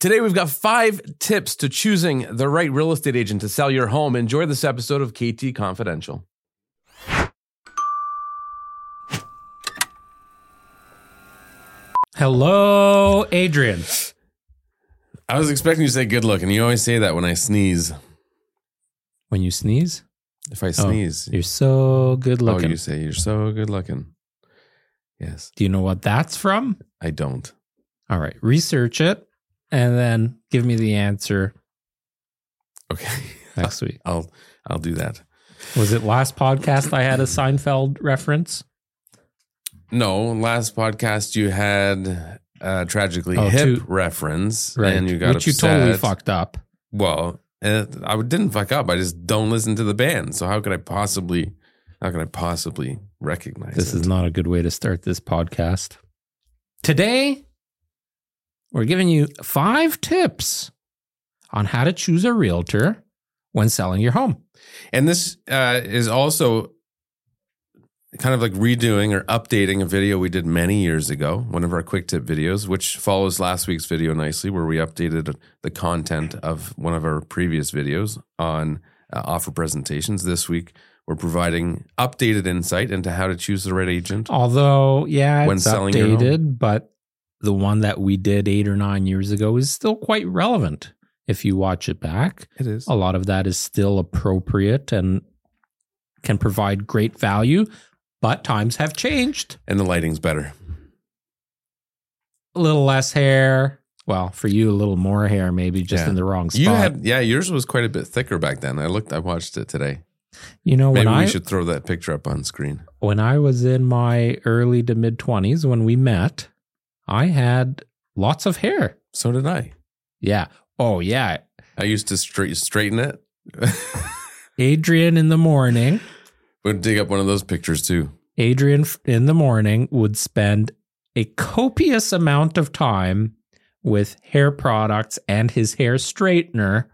Today, we've got 5 tips to choosing the right real estate agent to sell your home. Enjoy this episode of KT Confidential. Hello, Adrian. I was expecting you to say good luck, and you always say that when I sneeze. When you sneeze? If I sneeze. You're so good looking. Oh, you say you're so good looking. Yes. Do you know what that's from? I don't. All right. Research it. And then give me the answer. Okay. Next week. I'll do that. Was it last podcast I had a Seinfeld reference? No, last podcast you had a Tragically Hip reference. Right. And you got which upset. You totally fucked up. Well, I didn't fuck up. I just don't listen to the band. So how could I possibly recognize this? This is not a good way to start this podcast. Today, we're giving you 5 tips on how to choose a realtor when selling your home. And this is also kind of like redoing or updating a video we did many years ago, one of our quick tip videos, which follows last week's video nicely, where we updated the content of one of our previous videos on offer presentations. This week, we're providing updated insight into how to choose the right agent. Although, when it's selling updated, your home. But the one that we did 8 or 9 years ago is still quite relevant. If you watch it back, it is. A lot of that is still appropriate and can provide great value, but times have changed. And the lighting's better. A little less hair. Well, for you, a little more hair, maybe just in the wrong spot. Yours was quite a bit thicker back then. I watched it today. You know, maybe we should throw that picture up on screen. When I was in my early to mid 20s, when we met, I had lots of hair. So did I. Yeah. Oh, yeah. I used to straighten it. Adrian in the morning. Would dig up one of those pictures too. Adrian in the morning would spend a copious amount of time with hair products and his hair straightener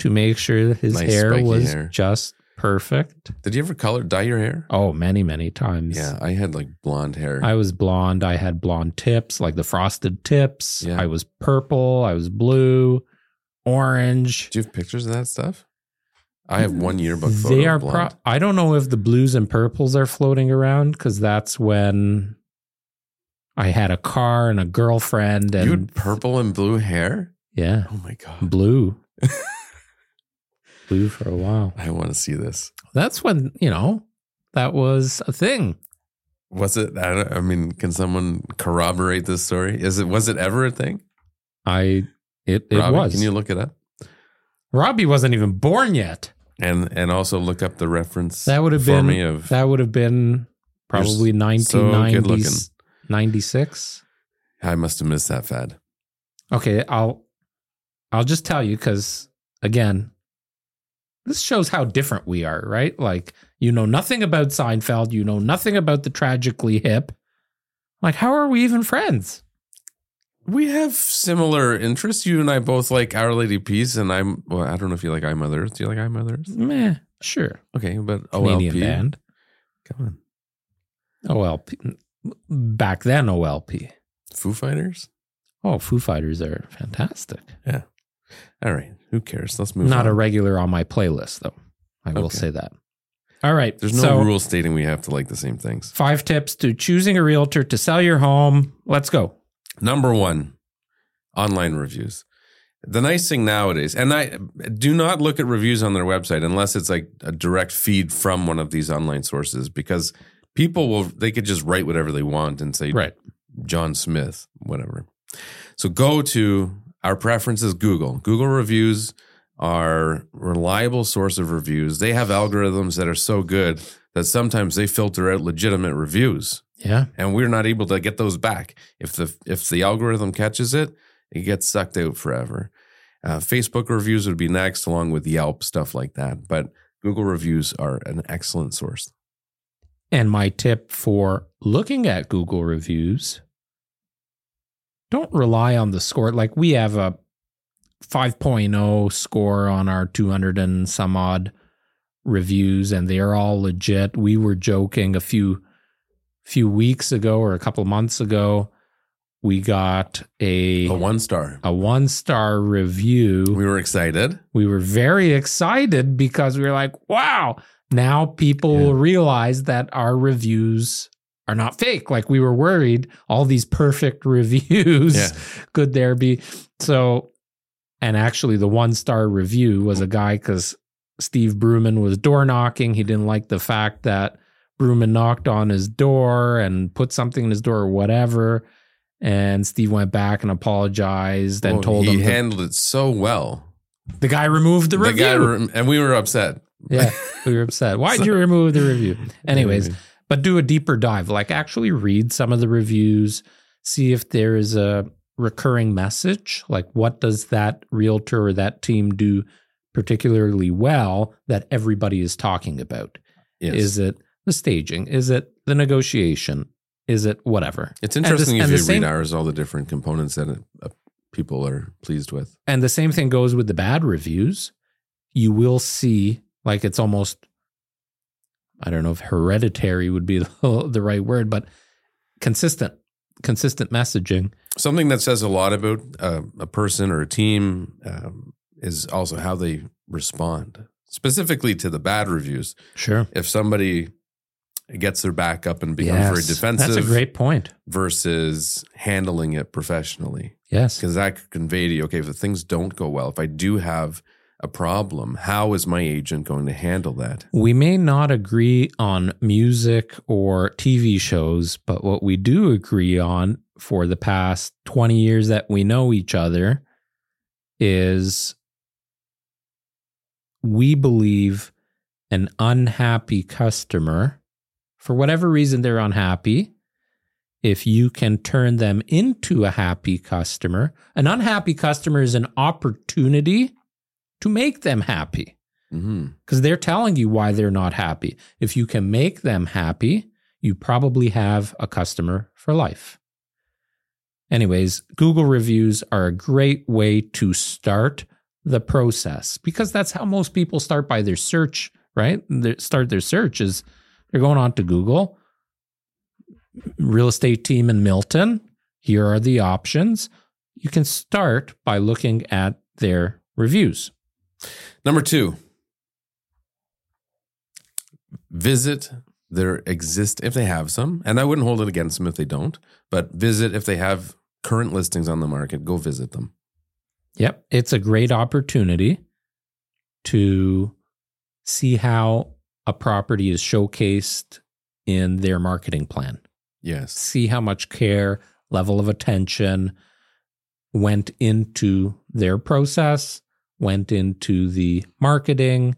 to make sure that his hair was just perfect. Did you ever dye your hair? Oh, many, many times. Yeah, I had like blonde hair. I was blonde. I had blonde tips, like the frosted tips. Yeah. I was purple. I was blue, orange. Do you have pictures of that stuff? I have one yearbook photo. They are. I don't know if the blues and purples are floating around because that's when I had a car and a girlfriend. And you had purple and blue hair? Yeah. Oh my God. Blue. Blue for a while. I want to see this. That's when, that was a thing. Was it? I mean, can someone corroborate this story? Was it ever a thing? Robbie, was. Can you look it up? Robbie wasn't even born yet. And also look up the reference that would have been probably 1996. I must have missed that fad. Okay, I'll just tell you because, again, this shows how different we are, right? Like, you know nothing about Seinfeld. You know nothing about the Tragically Hip. Like, how are we even friends? We have similar interests. You and I both like Our Lady Peace, and I don't know if you like I Mother Earth. Do you like I Mother Earth? Meh, sure. Okay, but Canadian OLP. Band. Come on. OLP. Back then, OLP. Foo Fighters? Oh, Foo Fighters are fantastic. Yeah. All right. Who cares? Let's move on. Not a regular on my playlist, though. I will say that. All right. There's no rule stating we have to like the same things. 5 tips to choosing a realtor to sell your home. Let's go. Number 1, online reviews. The nice thing nowadays, and I do not look at reviews on their website unless it's like a direct feed from one of these online sources, because people they could just write whatever they want and say, right, John Smith, whatever. So go to... Our preference is Google. Google reviews are a reliable source of reviews. They have algorithms that are so good that sometimes they filter out legitimate reviews. Yeah. And we're not able to get those back. If the algorithm catches it, it gets sucked out forever. Facebook reviews would be next, along with Yelp, stuff like that. But Google reviews are an excellent source. And my tip for looking at Google reviews... Don't rely on the score. Like, we have a 5.0 score on our 200 and some odd reviews, and they are all legit. We were joking a few weeks ago or a couple months ago we got a one-star. A one-star review. We were excited. We were very excited because we were like, wow, now people will realize that our reviews are not fake. Like, we were worried, all these perfect reviews, could there be? So, and actually the one-star review was a guy, because Steve Brouhman was door knocking. He didn't like the fact that Brouhman knocked on his door and put something in his door or whatever. And Steve went back and apologized and told him. He handled it so well. The guy removed the review. And we were upset. Yeah, we were upset. Why did you remove the review? Anyways, but do a deeper dive. Like, actually read some of the reviews. See if there is a recurring message. Like, what does that realtor or that team do particularly well that everybody is talking about? Yes. Is it the staging? Is it the negotiation? Is it whatever? It's interesting if you read ours, all the different components that people are pleased with. And the same thing goes with the bad reviews. You will see, like, it's almost, I don't know if hereditary would be the right word, but consistent messaging. Something that says a lot about a person or a team is also how they respond, specifically to the bad reviews. Sure. If somebody gets their back up and becomes very defensive. That's a great point. Versus handling it professionally. Yes. Because that could convey to you, okay, if the things don't go well, if I do have a problem, how is my agent going to handle that? We may not agree on music or TV shows, but what we do agree on for the past 20 years that we know each other is we believe an unhappy customer, for whatever reason they're unhappy, if you can turn them into a happy customer. An unhappy customer is an opportunity to make them happy, because they're telling you why they're not happy. If you can make them happy, you probably have a customer for life. Anyways, Google reviews are a great way to start the process, because that's how most people start by their search, right? They start their search is, they're going on to Google, real estate team in Milton. Here are the options. You can start by looking at their reviews. Number 2, visit their if they have some, and I wouldn't hold it against them if they don't, but visit if they have current listings on the market, go visit them. Yep. It's a great opportunity to see how a property is showcased in their marketing plan. Yes. See how much care, level of attention went into their process, went into the marketing.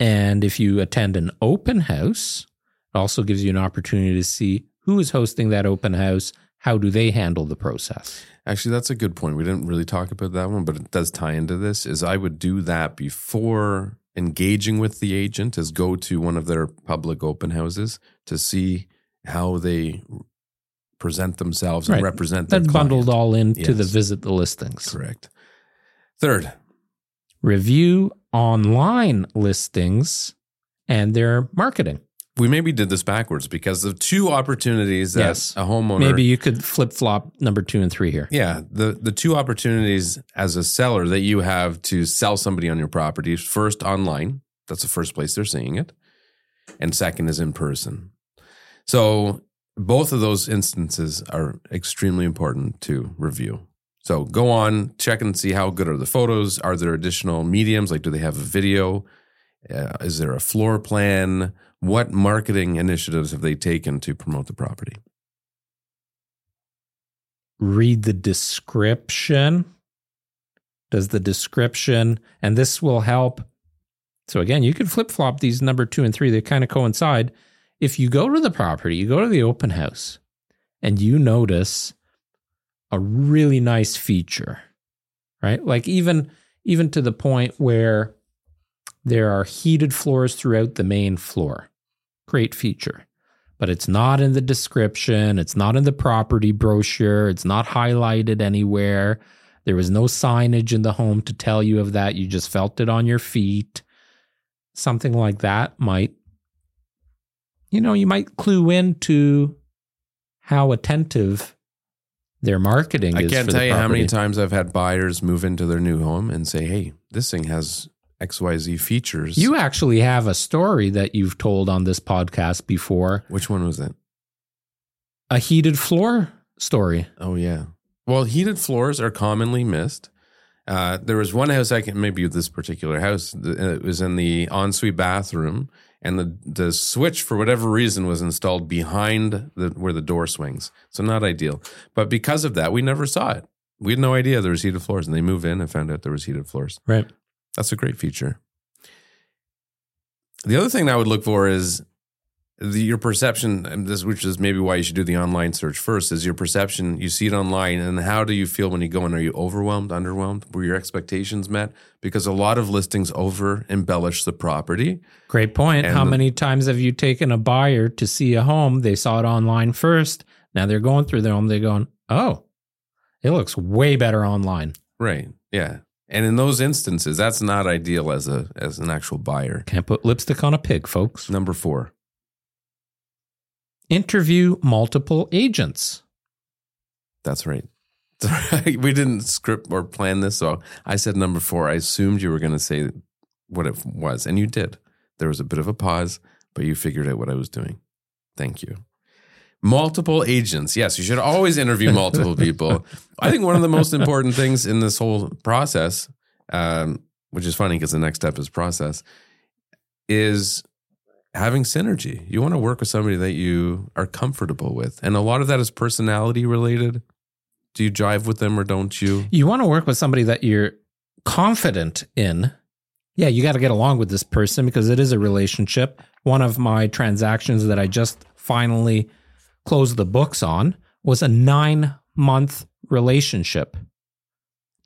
And if you attend an open house, it also gives you an opportunity to see who is hosting that open house, how do they handle the process. Actually, that's a good point. We didn't really talk about that one, but it does tie into this, is I would do that before engaging with the agent, is go to one of their public open houses to see how they present themselves and represent their client. That's bundled all into the visit the listings. Correct. 3rd, review online listings and their marketing. We maybe did this backwards because of 2 opportunities that a homeowner... Maybe you could flip-flop number 2 and 3 here. Yeah, the 2 opportunities as a seller that you have to sell somebody on your property. First, online. That's the first place they're seeing it. And second is in person. So both of those instances are extremely important to review. So go on, check and see how good are the photos. Are there additional mediums? Like, do they have a video? Is there a floor plan? What marketing initiatives have they taken to promote the property? Read the description. Does the description, and this will help. So again, you could flip-flop these number 2 and 3. They kind of coincide. If you go to the property, you go to the open house, and you notice a really nice feature, right? Like even to the point where there are heated floors throughout the main floor. Great feature. But it's not in the description. It's not in the property brochure. It's not highlighted anywhere. There was no signage in the home to tell you of that. You just felt it on your feet. Something like that might, you might clue into how attentive Their marketing is for the property. I can't tell you how many times I've had buyers move into their new home and say, hey, this thing has XYZ features. You actually have a story that you've told on this podcast before. Which one was it? A heated floor story. Oh, yeah. Well, heated floors are commonly missed. There was one house, I can maybe this particular house, it was in the ensuite bathroom, and the switch, for whatever reason, was installed behind where the door swings. So not ideal. But because of that, we never saw it. We had no idea there was heated floors, and they moved in and found out there was heated floors. Right. That's a great feature. The other thing I would look for is your perception, and this, which is maybe why you should do the online search first, is your perception. You see it online, and how do you feel when you go in? Are you overwhelmed, underwhelmed? Were your expectations met? Because a lot of listings over embellish the property. Great point. And how many times have you taken a buyer to see a home? They saw it online first. Now they're going through their home. They're going, oh, it looks way better online. Right. Yeah. And in those instances, that's not ideal as an actual buyer. Can't put lipstick on a pig, folks. Number 4. Interview multiple agents. That's right. We didn't script or plan this, so I said number 4. I assumed you were going to say what it was, and you did. There was a bit of a pause, but you figured out what I was doing. Thank you. Multiple agents. Yes, you should always interview multiple people. I think one of the most important things in this whole process, which is funny because the next step is process, is having synergy. You want to work with somebody that you are comfortable with. And a lot of that is personality related. Do you jive with them or don't you? You want to work with somebody that you're confident in. Yeah, you got to get along with this person because it is a relationship. One of my transactions that I just finally closed the books on was a 9-month relationship.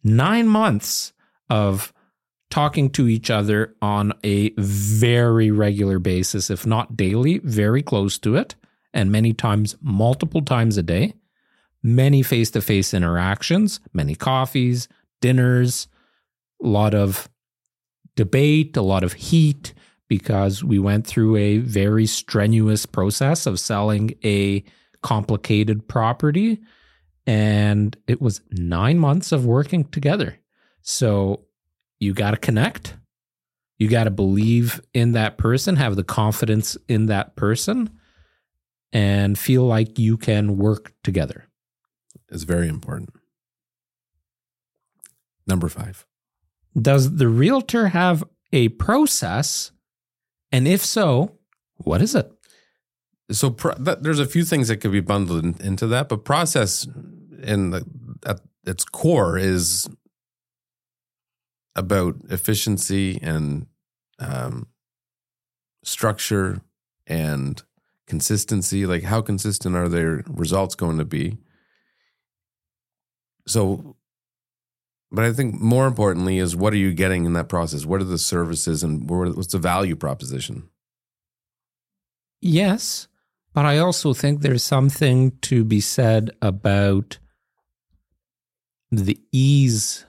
9 months of talking to each other on a very regular basis, if not daily, very close to it, and many times, multiple times a day, many face-to-face interactions, many coffees, dinners, a lot of debate, a lot of heat, because we went through a very strenuous process of selling a complicated property, and it was 9 months of working together. So you got to connect. You got to believe in that person, have the confidence in that person, and feel like you can work together. It's very important. Number 5. Does the realtor have a process? And if so, what is it? So there's a few things that could be bundled into that, but process at its core is about efficiency and structure and consistency. Like, how consistent are their results going to be? So, but I think more importantly is, what are you getting in that process? What are the services and what's the value proposition? Yes, but I also think there's something to be said about the ease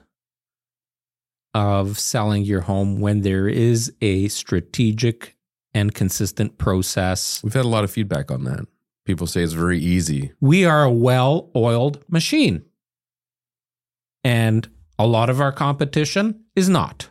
of selling your home when there is a strategic and consistent process. We've had a lot of feedback on that. People say it's very easy. We are a well-oiled machine. And a lot of our competition is not.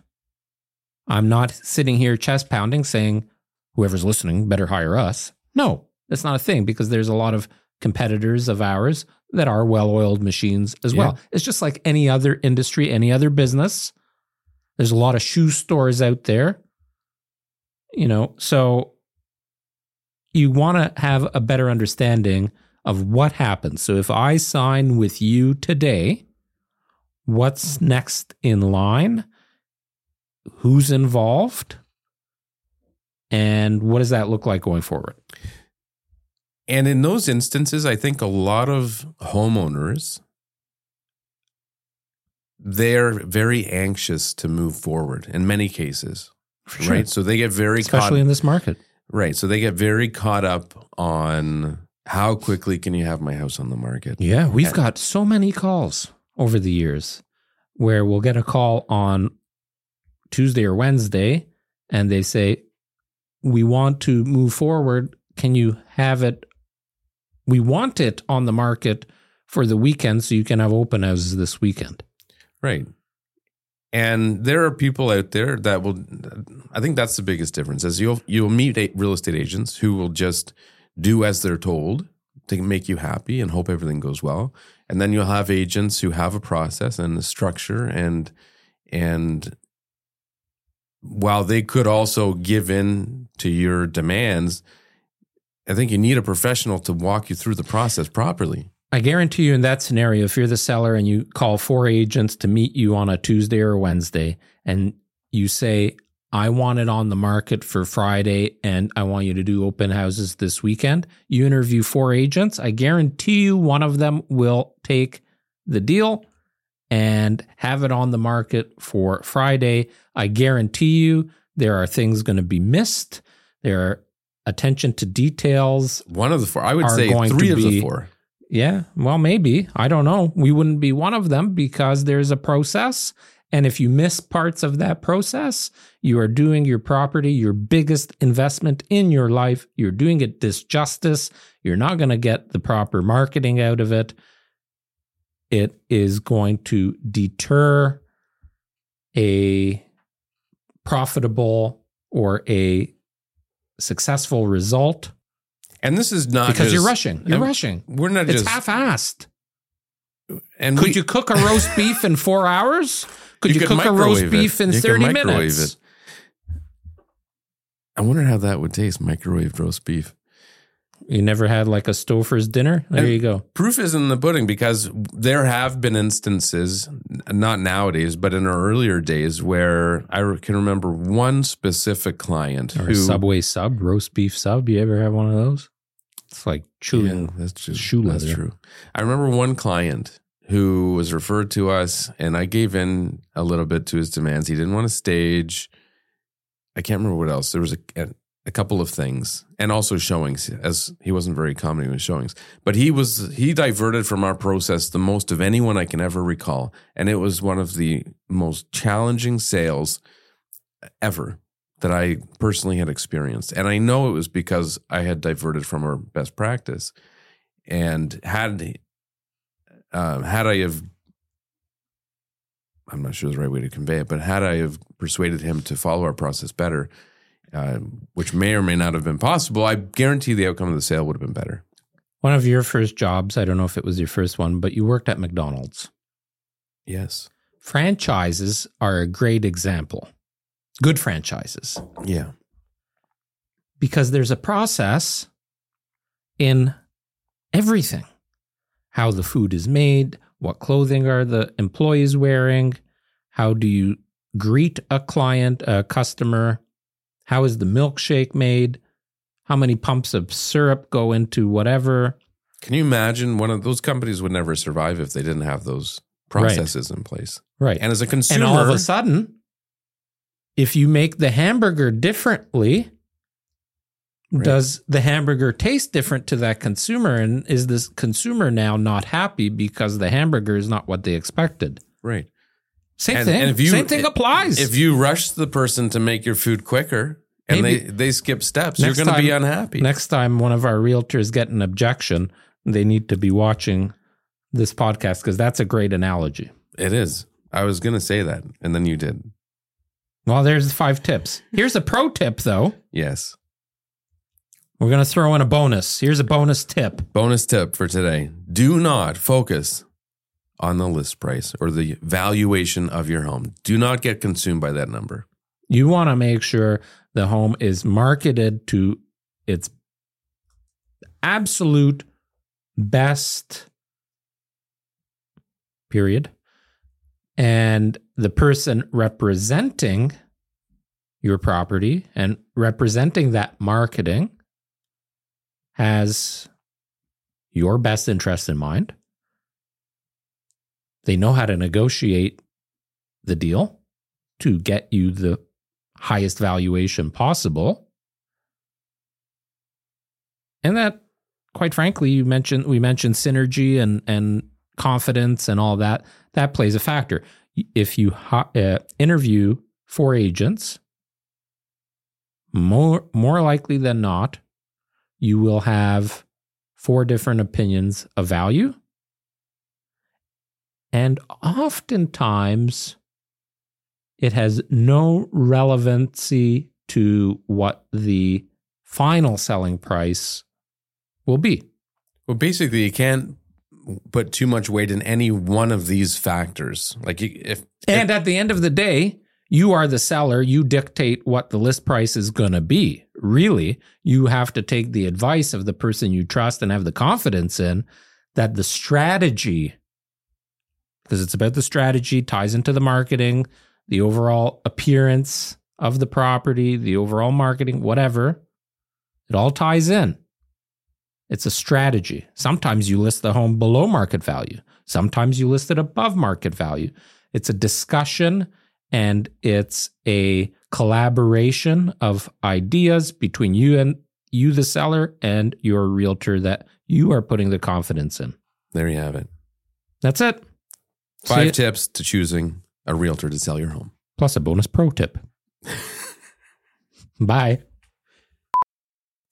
I'm not sitting here chest pounding saying, whoever's listening better hire us. No, that's not a thing, because there's a lot of competitors of ours that are well-oiled machines as well. It's just like any other industry, any other business. There's a lot of shoe stores out there, so you want to have a better understanding of what happens. So if I sign with you today, what's next in line? Who's involved? And what does that look like going forward? And in those instances, I think a lot of homeowners, they're very anxious to move forward in many cases, sure. Right? So they get very especially in this market. Right. So they get very caught up on how quickly can you have my house on the market? Yeah. We've got so many calls over the years where we'll get a call on Tuesday or Wednesday and they say, we want to move forward. Can you have it? We want it on the market for the weekend so you can have open houses this weekend. Right. And there are people out there that will, I think that's the biggest difference, is you'll meet real estate agents who will just do as they're told to make you happy and hope everything goes well. And then you'll have agents who have a process and a structure, and while they could also give in to your demands, I think you need a professional to walk you through the process properly. I guarantee you in that scenario, if you're the seller and you call 4 agents to meet you on a Tuesday or a Wednesday, and you say, I want it on the market for Friday and I want you to do open houses this weekend, you interview 4 agents, I guarantee you one of them will take the deal and have it on the market for Friday. I guarantee you there are things going to be missed. There are attention to details. One of the 4, I would say 3 of the 4. Yeah, well, maybe. I don't know. We wouldn't be one of them because there's a process. And if you miss parts of that process, you are doing your property your biggest investment in your life. You're doing it disjustice. You're not going to get the proper marketing out of it. It is going to deter a profitable or a successful result. And this is not because you're rushing. You're rushing. We're not just half-assed. And could you cook a roast beef in 4 hours? Could you cook a roast beef in 30 minutes? I wonder how that would taste, microwaved roast beef. You never had like a Stouffer's dinner? There you go. Proof is in the pudding, because there have been instances, not nowadays, but in our earlier days, where I can remember one specific client. Or a Subway sub, roast beef sub. You ever have one of those? It's like chewing shoe leather. That's true. I remember one client who was referred to us, and I gave in a little bit to his demands. He didn't want to stage. I can't remember what else. There was a couple of things, and also showings, as he wasn't very accommodating with showings. But he diverted from our process the most of anyone I can ever recall. And it was one of the most challenging sales ever that I personally had experienced. And I know it was because I had diverted from our best practice. And I'm not sure the right way to convey it, but had I have persuaded him to follow our process better, which may or may not have been possible, I guarantee the outcome of the sale would have been better. One of your first jobs, I don't know if it was your first one, but you worked at McDonald's. Yes. Franchises are a great example. Good franchises. Yeah. Because there's a process in everything. How the food is made, what clothing are the employees wearing, how do you greet a customer, how is the milkshake made? How many pumps of syrup go into whatever? Can you imagine one of those companies would never survive if they didn't have those processes in place? Right. And as a consumer... And all of a sudden, if you make the hamburger differently, does the hamburger taste different to that consumer? And is this consumer now not happy because the hamburger is not what they expected? Right. Same thing. And same thing applies. If you rush the person to make your food quicker and they skip steps, you're going to be unhappy. Next time one of our realtors get an objection, they need to be watching this podcast, because that's a great analogy. It is. I was going to say that, and then you did. Well, there's 5 tips. Here's a pro tip, though. Yes. We're going to throw in a bonus. Here's a bonus tip. Bonus tip for today. Do not focus on the list price or the valuation of your home. Do not get consumed by that number. You want to make sure the home is marketed to its absolute best, period. And the person representing your property and representing that marketing has your best interest in mind. They know how to negotiate the deal to get you the highest valuation possible. And that, quite frankly, we mentioned synergy and confidence and all that. That plays a factor. If you interview 4 agents, more likely than not, you will have 4 different opinions of value. And oftentimes, it has no relevancy to what the final selling price will be. Well, basically, you can't put too much weight in any one of these factors. Like, if at the end of the day, you are the seller. You dictate what the list price is going to be. Really, you have to take the advice of the person you trust and have the confidence in that the strategy, because it's about the strategy, ties into the marketing, the overall appearance of the property, the overall marketing, whatever. It all ties in. It's a strategy. Sometimes you list the home below market value. Sometimes you list it above market value. It's a discussion and it's a collaboration of ideas between you, the seller, and your realtor that you are putting the confidence in. There you have it. That's it. 5 tips to choosing a realtor to sell your home. Plus a bonus pro tip. Bye.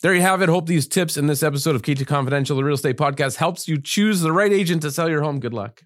There you have it. Hope these tips in this episode of KT Confidential, the Real Estate Podcast, helps you choose the right agent to sell your home. Good luck.